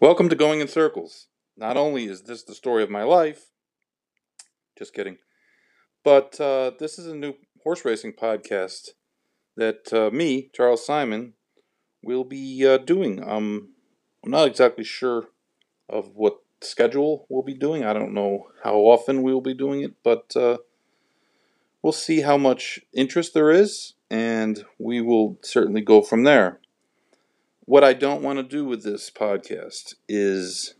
Welcome to Going in Circles. Not only is this the story of my life, just kidding, but this is a new horse racing podcast that me, Charles Simon, will be doing. I'm not exactly sure of what schedule we'll be doing. I don't know how often we'll be doing it, but we'll see how much interest there is, and we will certainly go from there. What I don't want to do with this podcast is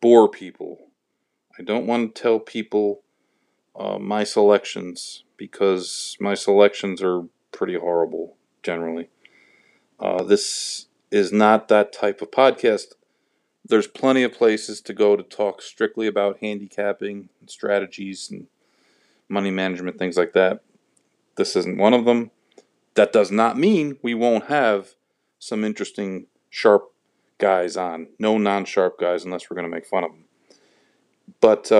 bore people. I don't want to tell people my selections, because my selections are pretty horrible, generally. This is not that type of podcast. There's plenty of places to go to talk strictly about handicapping and strategies and money management, things like that. This isn't one of them. That does not mean we won't have some interesting, sharp guys on. No non-sharp guys, unless we're going to make fun of them. But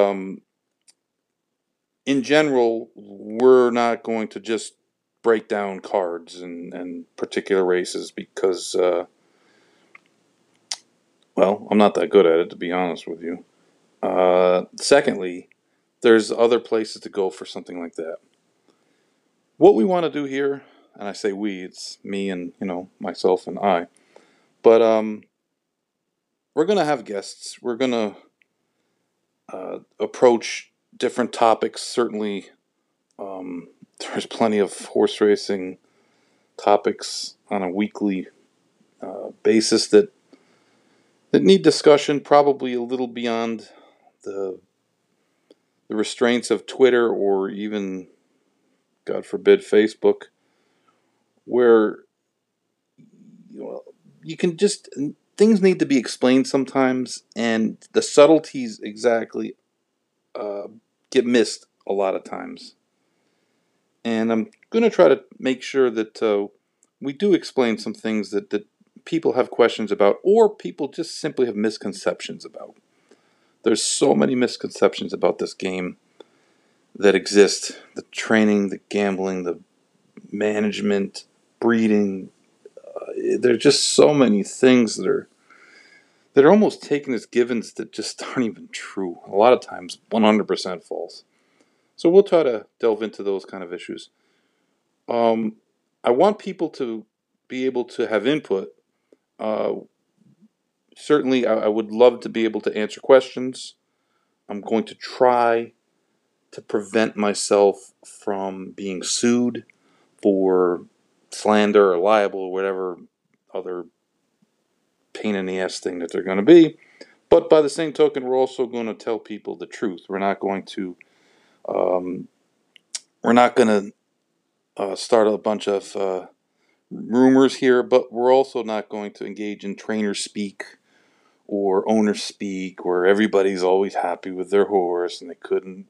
in general, we're not going to just break down cards and particular races because, well, I'm not that good at it, to be honest with you. Secondly, there's other places to go for something like that. What we want to do here, and I say we, it's me and, myself and I. But we're going to have guests. We're going to approach different topics. Certainly, there's plenty of horse racing topics on a weekly basis that need discussion, probably a little beyond the restraints of Twitter or even, God forbid, Facebook, where you can just, things need to be explained sometimes, and the subtleties exactly get missed a lot of times. And I'm going to try to make sure that we do explain some things that people have questions about, or people just simply have misconceptions about. There's so many misconceptions about this game that exist. The training, the gambling, the management, breeding, there's just so many things that are almost taken as givens that just aren't even true. A lot of times, 100% false. So we'll try to delve into those kind of issues. I want people to be able to have input. Certainly, I would love to be able to answer questions. I'm going to try to prevent myself from being sued for slander or libel or whatever other pain in the ass thing that they're going to be. But by the same token, we're also going to tell people the truth. We're not going to start a bunch of rumors here, but we're also not going to engage in trainer speak or owner speak, where everybody's always happy with their horse and they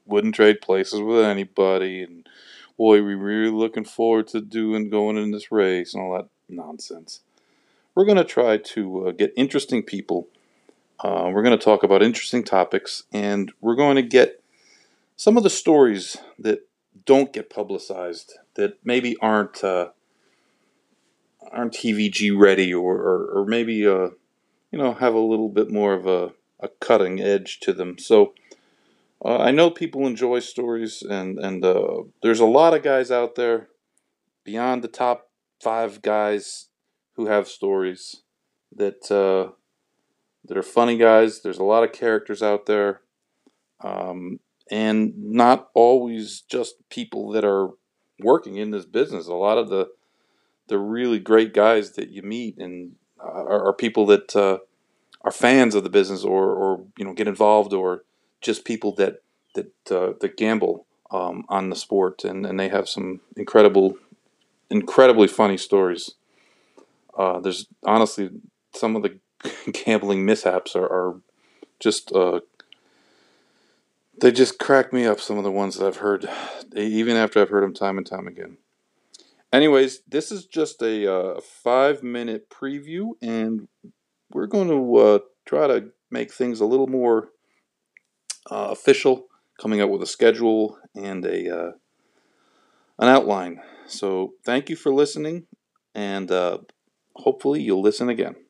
wouldn't trade places with anybody, and boy, we're really looking forward to going in this race and all that nonsense. We're going to try to get interesting people. We're going to talk about interesting topics, and we're going to get some of the stories that don't get publicized, that maybe aren't TVG ready, or maybe have a little bit more of a cutting edge to them. So I know people enjoy stories, and there's a lot of guys out there beyond the top 5 guys who have stories that are funny guys. There's a lot of characters out there, and not always just people that are working in this business. A lot of the really great guys that you meet and are people that are fans of the business, or get involved, or just people that gamble on the sport, and they have some incredibly funny stories. There's honestly, some of the gambling mishaps are just they just crack me up, some of the ones that I've heard, even after I've heard them time and time again. Anyways, this is just a 5-minute preview, and we're going to try to make things a little more official, coming up with a schedule and an outline. So thank you for listening, and hopefully you'll listen again.